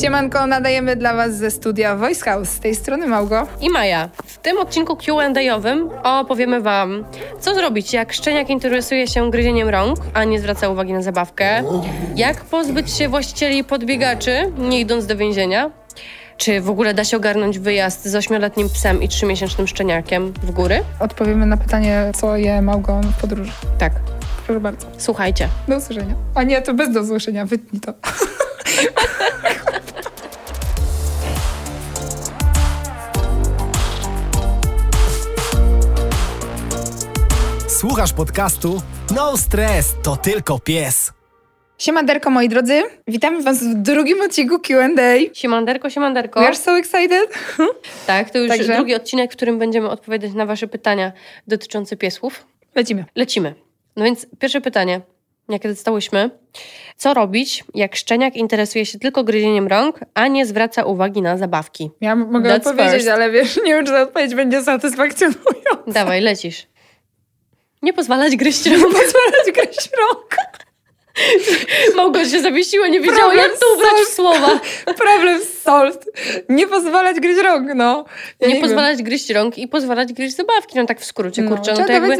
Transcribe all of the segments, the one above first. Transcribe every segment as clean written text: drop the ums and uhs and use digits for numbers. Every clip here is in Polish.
Siemanko, nadajemy dla Was ze studia Voice House. Z tej strony Małgo i Maja. W tym odcinku Q&A-owym opowiemy Wam, co zrobić, jak szczeniak interesuje się gryzieniem rąk, a nie zwraca uwagi na zabawkę, jak pozbyć się właścicieli podbiegaczy, nie idąc do więzienia, czy w ogóle da się ogarnąć wyjazd z 8-letnim psem i 3-miesięcznym szczeniakiem w góry. Odpowiemy na pytanie, co je Małgo w podróży. Tak. Proszę bardzo. Słuchajcie. Do usłyszenia. A nie, to bez do usłyszenia, wytnij to. Słuchasz podcastu No Stress, to tylko pies. Siemanderko, moi drodzy. Witamy Was w drugim odcinku Q&A. Siemanderko. We are so excited. Tak, to już drugi odcinek, w którym będziemy odpowiadać na Wasze pytania dotyczące piesów. Lecimy. No więc pierwsze pytanie, jakie dostałyśmy. Co robić, jak szczeniak interesuje się tylko gryzieniem rąk, a nie zwraca uwagi na zabawki? Ja mogę odpowiedzieć, ale wiesz, nie wiem, czy ta odpowiedź będzie satysfakcjonująca. Dawaj, lecisz. Nie pozwalać gryźć rąk. Małgosia się zawiesiła, nie wiedziała, jak to ubrać w słowa. Problem solved. Nie pozwalać gryźć rąk, no. Nie pozwalać gryźć rąk i pozwalać gryźć zabawki. No tak w skrócie, kurczę. No to jakby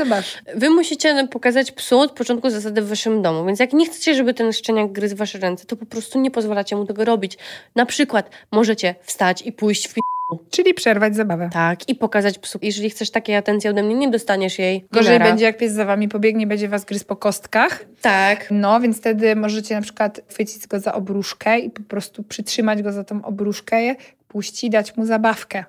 wy musicie pokazać psu od początku zasady w waszym domu. Więc jak nie chcecie, żeby ten szczeniak gryzł wasze ręce, to po prostu nie pozwalacie mu tego robić. Na przykład możecie wstać i pójść w Czyli przerwać zabawę. Tak, i pokazać psu. Jeżeli chcesz takiej atencji ode mnie, nie dostaniesz jej. Gorzej będzie, jak pies za wami pobiegnie, będzie was gryzł po kostkach. Tak. No, więc wtedy możecie na przykład chwycić go za obruszkę i po prostu przytrzymać go za tą obruszkę, puścić i dać mu zabawkę.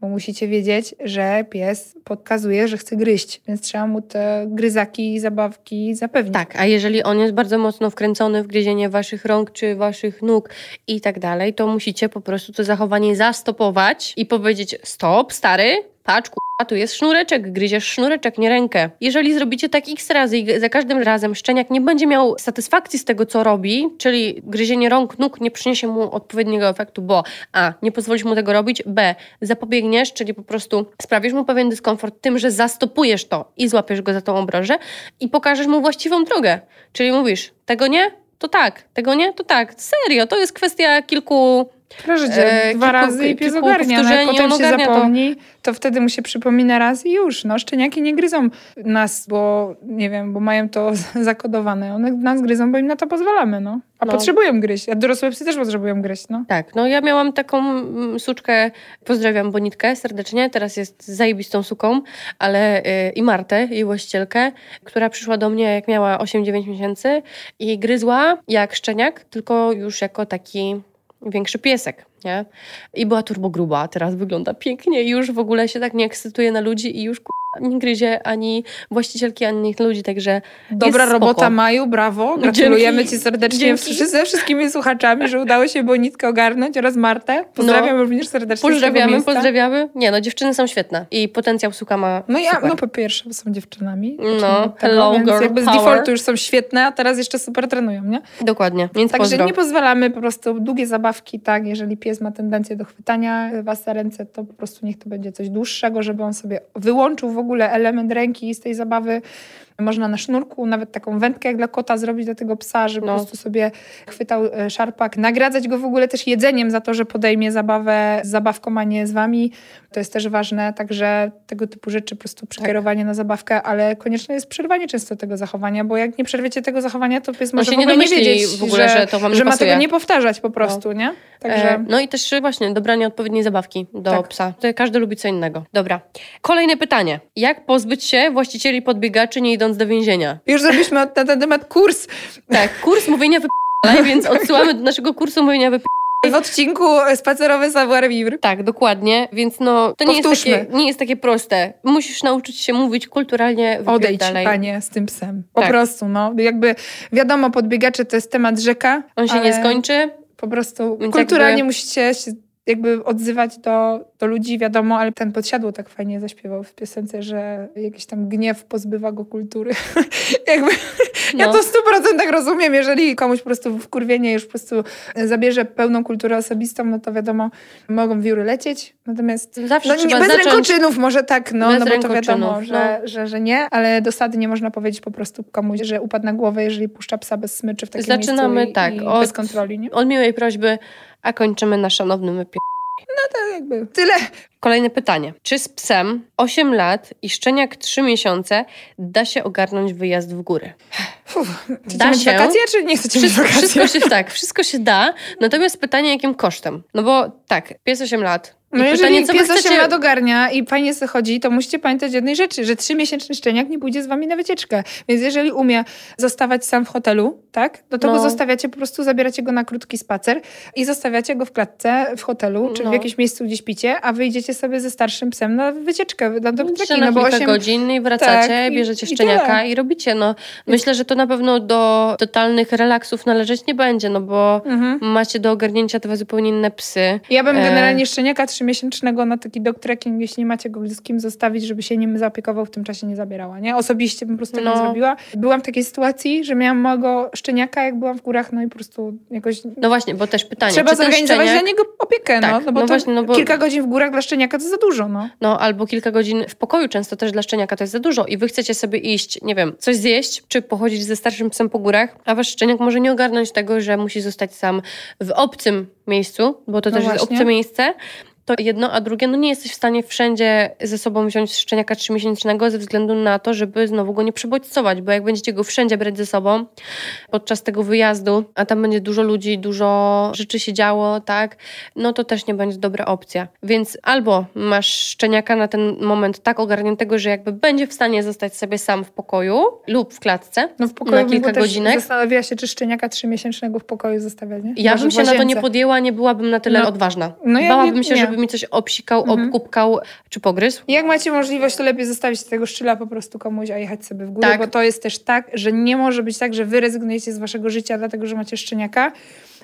Bo musicie wiedzieć, że pies podkazuje, że chce gryźć, więc trzeba mu te gryzaki i zabawki zapewnić. Tak, a jeżeli on jest bardzo mocno wkręcony w gryzienie waszych rąk czy waszych nóg i tak dalej, to musicie po prostu to zachowanie zastopować i powiedzieć: stop, stary, patrz, a tu jest sznureczek, gryziesz sznureczek, nie rękę. Jeżeli zrobicie tak x razy i za każdym razem szczeniak nie będzie miał satysfakcji z tego, co robi, czyli gryzienie rąk, nóg nie przyniesie mu odpowiedniego efektu, bo a, nie pozwolisz mu tego robić, b, zapobiegniesz, czyli po prostu sprawisz mu pewien dyskomfort tym, że zastopujesz to i złapiesz go za tą obrożę i pokażesz mu właściwą drogę. Czyli mówisz, tego nie? To tak. Tego nie? To tak. Serio, to jest kwestia kilku... Proszę cię, dwa razy i pies ogarnia, no jak potem się zapomni, to wtedy mu się przypomina raz i już. No, szczeniaki nie gryzą nas, bo nie wiem, bo mają to zakodowane. One nas gryzą, bo im na to pozwalamy, no. Potrzebują gryźć, a dorosłe psy też potrzebują gryźć, no. Tak, no ja miałam taką suczkę, pozdrawiam Bonitkę serdecznie, teraz jest zajebistą suką, ale i Martę, jej właścicielkę, która przyszła do mnie, jak miała 8-9 miesięcy i gryzła jak szczeniak, tylko już jako taki... większy piesek, nie? I była turbogruba, a teraz wygląda pięknie i już w ogóle się tak nie ekscytuje na ludzi i już nie gryzie ani właścicielki, ani ludzi, także dobra robota, Maju, brawo. Gratulujemy Ci serdecznie ze wszystkimi słuchaczami, że udało się Bonitkę ogarnąć oraz Martę. Pozdrawiam również serdecznie. Pozdrawiamy. Nie, no dziewczyny są świetne i potencjał suka ma super. No po pierwsze są dziewczynami. No, hello girl power. Jakby z defaultu już są świetne, a teraz jeszcze super trenują, nie? Dokładnie, więc także nie pozwalamy po prostu długie zabawki, tak? Jeżeli pies ma tendencję do chwytania was za ręce, to po prostu niech to będzie coś dłuższego, żeby on sobie wyłączył w ogóle element ręki z tej zabawy. Można na sznurku nawet taką wędkę jak dla kota zrobić dla tego psa, żeby po prostu sobie chwytał szarpak. Nagradzać go w ogóle też jedzeniem za to, że podejmie zabawę z zabawką, a nie z wami. To jest też ważne, także tego typu rzeczy, po prostu przekierowanie na zabawkę, ale konieczne jest przerwanie często tego zachowania, bo jak nie przerwiecie tego zachowania, to pies może nie wiedzieć, że to wam nie pasuje. Ma tego nie powtarzać po prostu, nie? Także... No i też właśnie dobranie odpowiedniej zabawki do psa. To każdy lubi co innego. Dobra. Kolejne pytanie. Jak pozbyć się właścicieli podbiegaczy, nie idąc do więzienia. Już zrobiliśmy na ten temat kurs. Tak, kurs mówienia wyp***laj, więc odsyłamy do naszego kursu mówienia wyp***laj. W odcinku spacerowy savoir-vivre. Tak, dokładnie, więc to nie jest takie proste. Musisz nauczyć się mówić kulturalnie. Odejdź, panie, z tym psem. Po prostu, jakby wiadomo, podbiegacze to jest temat rzeka. On się nie skończy. Po prostu więc kulturalnie musicie się jakby odzywać do ludzi, wiadomo, ale ten Podsiadło tak fajnie zaśpiewał w piosence, że jakiś tam gniew pozbywa go kultury. Jakby, no. Ja to 100% rozumiem, jeżeli komuś po prostu wkurwienie już po prostu zabierze pełną kulturę osobistą, no to wiadomo, mogą wióry lecieć, natomiast zawsze trzeba bez rękoczynów może tak, no bo to wiadomo, że nie, ale do sady nie można powiedzieć po prostu komuś, że upadł na głowę, jeżeli puszcza psa bez smyczy w takim miejscu i, tak, i bez kontroli. Nie? Od miłej prośby, a kończymy na szanownym wypie... No to jakby tyle. Kolejne pytanie. Czy z psem 8 lat i szczeniak 3 miesiące da się ogarnąć wyjazd w góry? Da się. Wakacje, czy nie chcecie mieć wakacje? Wszystko się da. Natomiast pytanie, jakim kosztem? No bo tak, pies 8 lat. No jeżeli pies 8 lat ogarnia i fajnie sobie chodzi, to musicie pamiętać jednej rzeczy, że 3-miesięczny szczeniak nie pójdzie z wami na wycieczkę. Więc jeżeli umie zostawać sam w hotelu, tak, to go zostawiacie, po prostu zabieracie go na krótki spacer i zostawiacie go w klatce w hotelu, czy w jakimś miejscu, gdzie śpicie, a wyjdziecie sobie ze starszym psem na wycieczkę. Na kilka godzin i wracacie, tak, bierzecie szczeniaka i robicie. No. Myślę, że to na pewno do totalnych relaksów należeć nie będzie, no bo macie do ogarnięcia dwa zupełnie inne psy. Ja bym generalnie szczeniaka 3-miesięcznego na taki dog trekking, jeśli nie macie go z kim zostawić, żeby się nim zaopiekował, w tym czasie nie zabierała, nie? Osobiście bym po prostu nie zrobiła. Byłam w takiej sytuacji, że miałam małego szczeniaka, jak byłam w górach, no i po prostu jakoś... No właśnie, bo też pytanie. Trzeba zorganizować dla niego opiekę, tak, bo kilka godzin w górach dla szczeniaka to jest za dużo, no. No, albo kilka godzin w pokoju często też dla szczeniaka to jest za dużo i wy chcecie sobie iść, nie wiem, coś zjeść, czy pochodzić ze starszym psem po górach, a wasz szczeniak może nie ogarnąć tego, że musi zostać sam w obcym miejscu, bo to też właśnie. Jest obce miejsce. To jedno, a drugie, no nie jesteś w stanie wszędzie ze sobą wziąć szczeniaka 3-miesięcznego ze względu na to, żeby znowu go nie przebodźcować, bo jak będziecie go wszędzie brać ze sobą podczas tego wyjazdu, a tam będzie dużo ludzi, dużo rzeczy się działo, tak, no to też nie będzie dobra opcja. Więc albo masz szczeniaka na ten moment tak ogarniętego, że jakby będzie w stanie zostać sobie sam w pokoju lub w klatce na kilka godzinek. Zastanawia się, czy szczeniaka 3-miesięcznego w pokoju zostawiać, nie? Ja bym się na to nie podjęła, nie byłabym na tyle odważna. Bałabym się, żeby mi coś obsikał, obkupkał czy pogryzł. Jak macie możliwość, to lepiej zostawić tego szczyla po prostu komuś, a jechać sobie w górę, tak. Bo to jest też tak, że nie może być tak, że wy rezygnujecie z waszego życia dlatego, że macie szczeniaka.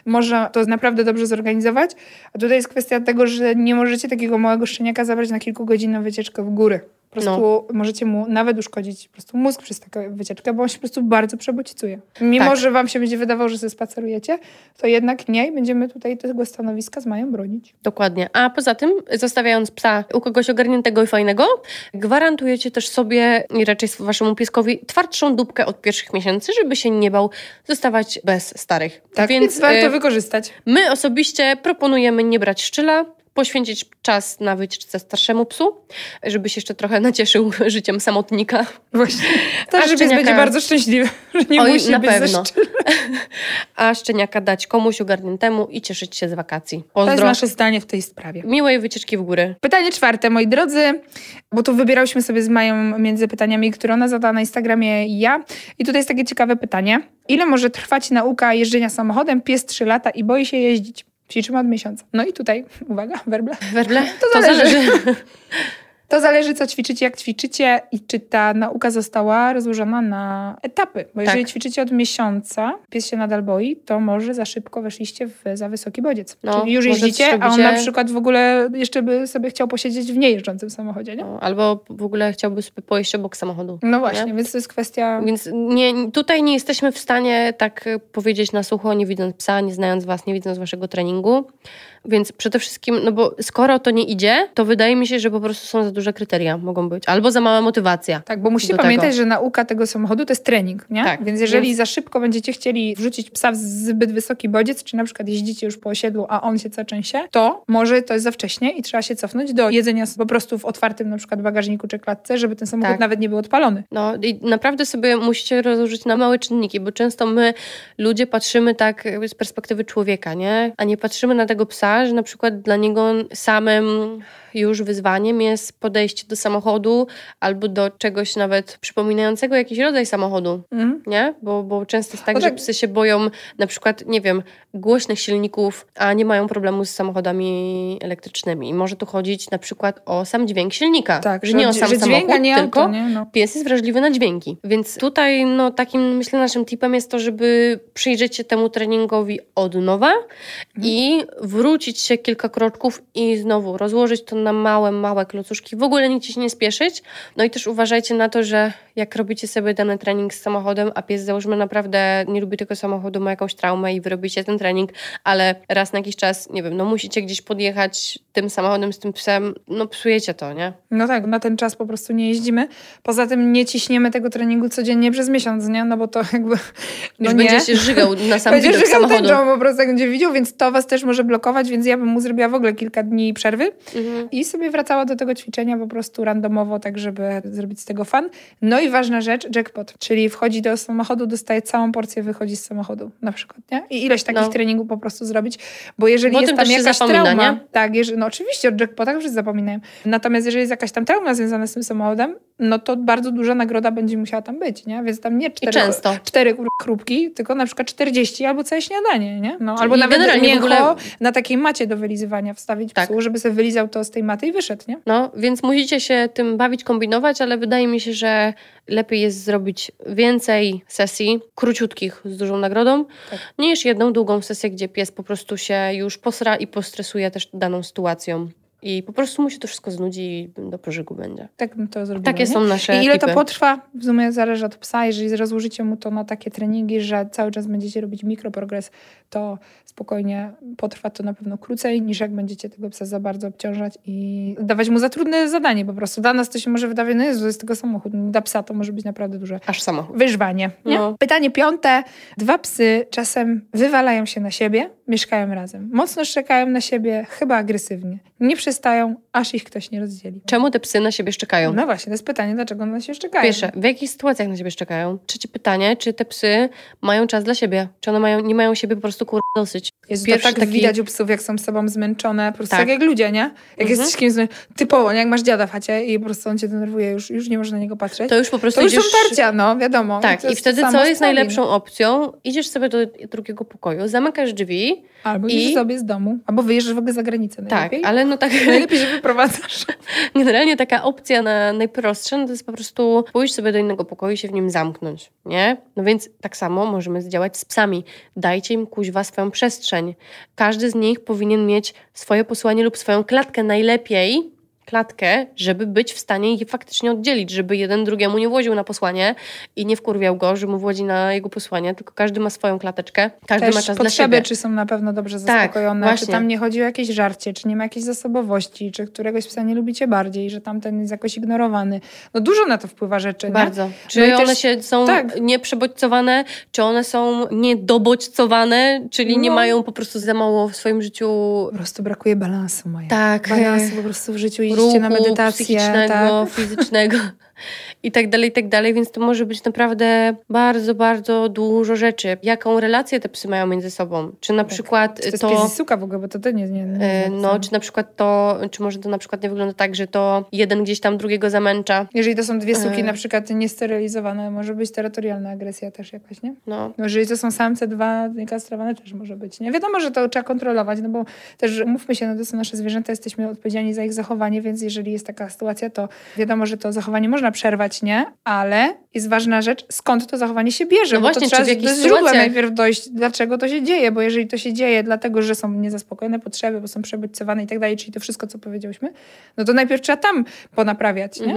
Można to naprawdę dobrze zorganizować. A tutaj jest kwestia tego, że nie możecie takiego małego szczeniaka zabrać na kilkugodzinną wycieczkę w góry. Po prostu możecie mu nawet uszkodzić po prostu mózg przez taką wycieczkę, bo on się po prostu bardzo przebodźcuje. Mimo, że wam się będzie wydawało, że sobie spacerujecie, to jednak nie i będziemy tutaj tego stanowiska z Mają bronić. Dokładnie. A poza tym, zostawiając psa u kogoś ogarniętego i fajnego, gwarantujecie też sobie i raczej waszemu pieskowi twardszą dupkę od pierwszych miesięcy, żeby się nie bał zostawać bez starych. Tak, więc warto wykorzystać. My osobiście proponujemy nie brać szczyla, poświęcić czas na wycieczce starszemu psu, żeby się jeszcze trochę nacieszył życiem samotnika. Właśnie. Też szczeniaka... będzie bardzo szczęśliwy, że nie musi na być pewno. A szczeniaka dać komuś ogarniętemu i cieszyć się z wakacji. To jest nasze zdanie w tej sprawie. Miłej wycieczki w góry. Pytanie 4, moi drodzy, bo tu wybierałyśmy sobie z Mają między pytaniami, które ona zadała na Instagramie i ja. I tutaj jest takie ciekawe pytanie. Ile może trwać nauka jeżdżenia samochodem? Pies 3 lata i boi się jeździć. Ćwiczymy od miesiąca. No i tutaj, uwaga, werble. To zależy. To zależy, co ćwiczycie, jak ćwiczycie i czy ta nauka została rozłożona na etapy. Bo jeżeli ćwiczycie od miesiąca, pies się nadal boi, to może za szybko weszliście w za wysoki bodziec. No, czyli już jeździcie, a on na przykład w ogóle jeszcze by sobie chciał posiedzieć w niejeżdżącym samochodzie, nie? No, albo w ogóle chciałby sobie pojeść obok samochodu. No właśnie, nie? Więc to jest kwestia... Więc tutaj nie jesteśmy w stanie tak powiedzieć na sucho, nie widząc psa, nie znając was, nie widząc waszego treningu. Więc przede wszystkim, no bo skoro to nie idzie, to wydaje mi się, że po prostu są za duże kryteria mogą być. Albo za mała motywacja. Tak, bo musicie pamiętać, że nauka tego samochodu to jest trening, nie? Tak. Więc jeżeli za szybko będziecie chcieli wrzucić psa w zbyt wysoki bodziec, czy na przykład jeździcie już po osiedlu, a on się co częsie, to może to jest za wcześnie i trzeba się cofnąć do jedzenia po prostu w otwartym na przykład bagażniku czy klatce, żeby ten samochód nawet nie był odpalony. No i naprawdę sobie musicie rozłożyć na małe czynniki, bo często my ludzie patrzymy tak z perspektywy człowieka, nie? A nie patrzymy na tego psa, że na przykład dla niego samym już wyzwaniem jest podejście do samochodu albo do czegoś nawet przypominającego jakiś rodzaj samochodu, nie? Bo często jest tak, że psy się boją na przykład, nie wiem, głośnych silników, a nie mają problemu z samochodami elektrycznymi. I może tu chodzić na przykład o sam dźwięk silnika. Tak, że nie o sam samochód, tylko pies jest wrażliwy na dźwięki. Więc tutaj takim, myślę, naszym tipem jest to, żeby przyjrzeć się temu treningowi od nowa i wrócić się kilka kroczków i znowu rozłożyć to na małe klocuszki. W ogóle nigdzie się nie spieszyć. No i też uważajcie na to, że jak robicie sobie dany trening z samochodem, a pies załóżmy naprawdę nie lubi tego samochodu, ma jakąś traumę i wy robicie ten trening, ale raz na jakiś czas, nie wiem, no musicie gdzieś podjechać tym samochodem z tym psem, no psujecie to, nie? No tak, na ten czas po prostu nie jeździmy. Poza tym nie ciśniemy tego treningu codziennie przez miesiąc, nie? No bo to jakby... No już będzie się żygał na sam widok samochodu. Będzie żygał po prostu, jak będzie widział, więc to was też może blokować, więc ja bym mu zrobiła w ogóle kilka dni przerwy i sobie wracała do tego ćwiczenia po prostu randomowo, tak żeby zrobić z tego fan. No i ważna rzecz, jackpot, czyli wchodzi do samochodu, dostaje całą porcję, wychodzi z samochodu na przykład, nie? I ileś takich treningów po prostu zrobić, bo jeżeli jest tam jakaś trauma... Nie? Tak, no oczywiście, o jackpotach już zapominają. Natomiast jeżeli jest jakaś tam trauma związana z tym samochodem, no to bardzo duża nagroda będzie musiała tam być, nie? Więc tam nie 4 chrupki, tylko na przykład 40 albo całe śniadanie, nie? No, albo nawet mięcho na takiej macie do wylizywania wstawić psu, żeby sobie wylizał to z tej maty i wyszedł, nie? No, więc musicie się tym bawić, kombinować, ale wydaje mi się, że lepiej jest zrobić więcej sesji króciutkich z dużą nagrodą niż jedną długą sesję, gdzie pies po prostu się już posra i postresuje też daną sytuacją. I po prostu mu się to wszystko znudzi i do pożygu będzie. Tak bym to zrobiła. Takie są nasze I ile tipy. To potrwa? W sumie zależy od psa. Jeżeli rozłożycie mu to na takie treningi, że cały czas będziecie robić mikroprogres, to spokojnie potrwa to na pewno krócej niż jak będziecie tego psa za bardzo obciążać i dawać mu za trudne zadanie po prostu. Dla nas to się może wydawać, no Jezu, jest tego samochód. Dla psa to może być naprawdę duże wyzwanie. No. Pytanie 5. 2 psy czasem wywalają się na siebie, mieszkają razem. Mocno szczekają na siebie, chyba agresywnie. Nie przestają, aż ich ktoś nie rozdzieli. Czemu te psy na siebie szczekają? No właśnie, to jest pytanie, dlaczego one na siebie szczekają? Pierwsze, w jakich sytuacjach na siebie szczekają? Trzecie pytanie, czy te psy mają czas dla siebie? Czy one nie mają siebie po prostu dosyć? Jest to tak widać u psów, jak są sobą zmęczone, po prostu tak jak ludzie, nie? Jak jesteś kimś typowo, nie? Jak masz dziada w chacie i po prostu on cię denerwuje, już nie można na niego patrzeć. To już po prostu już są tarcia, no wiadomo. Tak, i wtedy co jest najlepszą opcją? Idziesz sobie do drugiego pokoju, zamykasz drzwi. Albo idziesz sobie z domu, albo wyjeżdżasz w ogóle za granicę najlepiej. Tak, ale no tak... Najlepiej się wyprowadzasz. Generalnie taka opcja najprostsza to jest po prostu pójść sobie do innego pokoju i się w nim zamknąć, nie? No więc tak samo możemy zdziałać z psami. Dajcie im kuźwa swoją przestrzeń. Każdy z nich powinien mieć swoje posłanie lub swoją klatkę najlepiej, żeby być w stanie je faktycznie oddzielić, żeby jeden drugiemu nie włodził na posłanie i nie wkurwiał go, że mu włodzi na jego posłanie, tylko każdy ma swoją klateczkę, każdy też ma czas dla siebie. Czy są na pewno dobrze zaspokojone, czy tam nie chodzi o jakieś żarcie, czy nie ma jakiejś zasobowości, czy któregoś psa nie lubicie bardziej, że tamten jest jakoś ignorowany. No dużo na to wpływa rzeczy, bardzo. Nie? Czy one się są nieprzebodźcowane, czy one są niedobodźcowane, czyli nie mają po prostu za mało w swoim życiu... Po prostu brakuje balansu, Maja. Tak. Balansu po prostu w życiu ruchu na medytację, psychicznego, fizycznego i tak dalej, więc to może być naprawdę bardzo, bardzo dużo rzeczy. Jaką relację te psy mają między sobą? Czy na przykład to... Czy to jest pies i suka w ogóle, bo to też nie no, czy na przykład to... Czy może to na przykład nie wygląda tak, że to jeden gdzieś tam drugiego zamęcza? Jeżeli to są dwie suki na przykład niesterylizowane, może być terytorialna agresja też jakaś, nie? No. Jeżeli to są samce, 2 niekastrowane też może być, nie? Wiadomo, że to trzeba kontrolować, no bo też mówmy się, no to są nasze zwierzęta, jesteśmy odpowiedzialni za ich zachowanie, więc jeżeli jest taka sytuacja, to wiadomo, że to zachowanie można przerwać, nie? Ale jest ważna rzecz, skąd to zachowanie się bierze. No bo właśnie, to trzeba do źródła najpierw dojść, dlaczego to się dzieje, bo jeżeli to się dzieje dlatego, że są niezaspokojone potrzeby, bo są przebodźcowane i tak dalej, czyli to wszystko, co powiedziałyśmy, no to najpierw trzeba tam ponaprawiać, nie?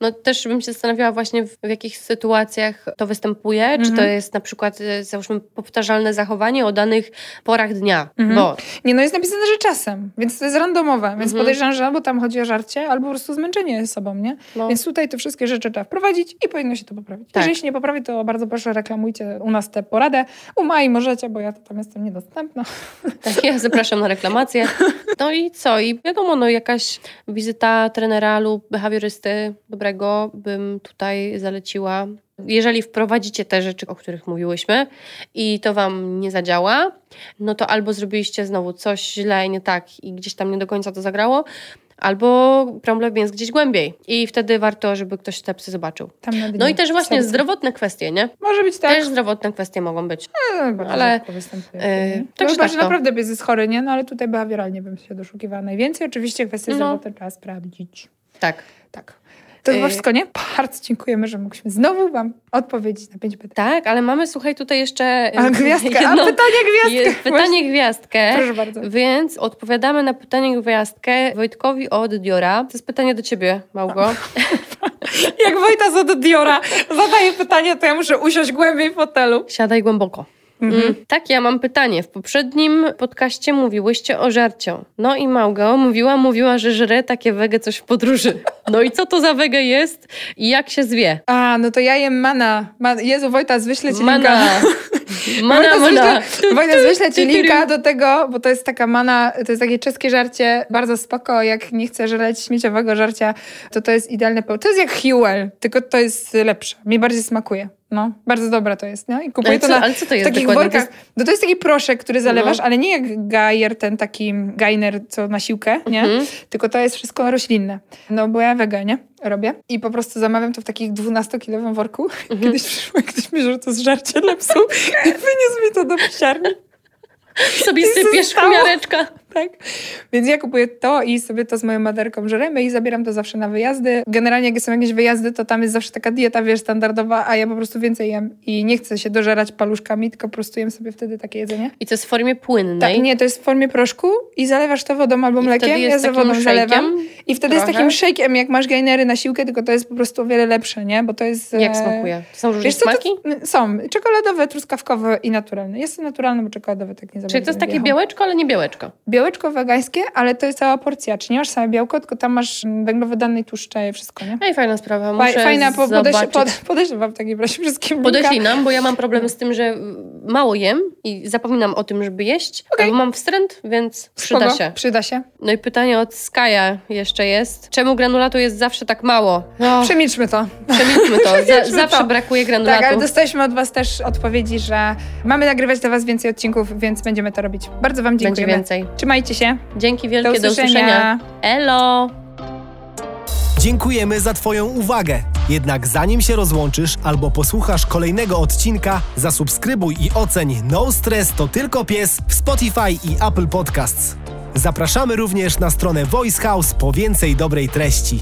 No też bym się zastanawiała właśnie, w jakich sytuacjach to występuje, czy to jest na przykład, załóżmy, powtarzalne zachowanie o danych porach dnia, bo... Nie, no jest napisane, że czasem, więc to jest randomowe, więc podejrzewam, że albo tam chodzi o żarcie, albo po prostu zmęczenie sobą, nie? No. Więc tutaj te wszystkie rzeczy trzeba wprowadzić i powinno się to poprawić. Tak. Jeżeli się nie poprawi, to bardzo proszę, reklamujcie u nas tę poradę. U Mai możecie, bo ja to tam jestem niedostępna. Tak, ja zapraszam na reklamację. No i co? I wiadomo, no jakaś wizyta trenera lub behawiorysty dobrego bym tutaj zaleciła. Jeżeli wprowadzicie te rzeczy, o których mówiłyśmy i to wam nie zadziała, no to albo zrobiliście znowu coś źle i nie tak i gdzieś tam nie do końca to zagrało, albo problem jest gdzieś głębiej i wtedy warto, żeby ktoś te psy zobaczył. No i też właśnie zdrowotne kwestie, nie? Może być tak. Też zdrowotne kwestie mogą być. Ale tak, chyba, że naprawdę pies jest chory, nie? No ale tutaj behawioralnie bym się doszukiwała najwięcej. Oczywiście kwestie zdrowotne trzeba sprawdzić. Tak. To chyba wszystko, nie? Bardzo dziękujemy, że mogliśmy znowu wam odpowiedzieć na 5 pytań. Tak, ale mamy, słuchaj, tutaj jeszcze... Pytanie gwiazdkę. Proszę bardzo. Więc odpowiadamy na pytanie gwiazdkę Wojtkowi od Diora. To jest pytanie do ciebie, Małgo. Jak Wojtas od Diora zadaje pytanie, to ja muszę usiąść głębiej w fotelu. Siadaj głęboko. Mhm. Tak, ja mam pytanie. W poprzednim podcaście mówiłyście o żarciu. No i Małgo mówiła, że żre takie wege coś w podróży. No i co to za wege jest i jak się zwie? A, no to ja jem mana. Jezu, Wojtas, wyślę ci linka. Mana. Wojtas, wyślę ci linka do tego, bo to jest taka mana, to jest takie czeskie żarcie, bardzo spoko, jak nie chcę żreć śmieciowego żarcia, to jest idealne. To jest jak Hewell, tylko to jest lepsze. Mi bardziej smakuje. No, bardzo dobra to jest, no i kupuję to na takich workach. No to jest taki proszek, który zalewasz, ale nie jak gajer, ten taki gainer, co na siłkę, nie? Tylko to jest wszystko roślinne. No bo ja weganie robię i po prostu zamawiam to w takich 12-kilowym worku. Kiedyś przyszło, ktoś mi, że to jest żarcie dla psów i wyniósł mi to do psiarni. Sobie sypiesz chumiareczka. Tak. Więc ja kupuję to i sobie to z moją maderką żremy i zabieram to zawsze na wyjazdy. Generalnie jak są jakieś wyjazdy, to tam jest zawsze taka dieta, wiesz, standardowa, a ja po prostu więcej jem i nie chcę się dożerać paluszkami, tylko po prostu jem sobie wtedy takie jedzenie. I to jest w formie płynnej? Tak, nie, to jest w formie proszku i zalewasz to wodą albo mlekiem. Ja za wodą zalewam. I wtedy jest takim shake'em, jak masz gainery na siłkę, tylko to jest po prostu o wiele lepsze, nie? Bo to jest... Jak smakuje? To są różne smaki? To są. Czekoladowe, truskawkowe i naturalne. Jest to naturalne, bo czekoladowe tak nie. Czyli to jest takie białeczko, ale nie białeczko. Białeczko wegańskie, ale to jest cała porcja. Czy nie masz same białko, tylko tam masz węglowodany, tłuszcze i wszystko, nie? No i fajna sprawa, muszę fajna, podeślę wam w takim razie wszystkim. Podeślij nam, bo ja mam problem z tym, że mało jem i zapominam o tym, żeby jeść, bo mam wstręt, więc przyda się. No i pytanie od Skaja jeszcze jest. Czemu granulatu jest zawsze tak mało? No. Przemilczmy to. Zawsze brakuje granulatu. Tak, ale dostaliśmy od was też odpowiedzi, że mamy nagrywać dla was więcej odcinków, więc będziemy to robić. Bardzo wam dziękujemy. Będzie więcej. Trzymajcie się. Dzięki wielkie, do usłyszenia. Elo! Dziękujemy za twoją uwagę. Jednak zanim się rozłączysz albo posłuchasz kolejnego odcinka, zasubskrybuj i oceń No Stress, to tylko pies w Spotify i Apple Podcasts. Zapraszamy również na stronę Voice House po więcej dobrej treści.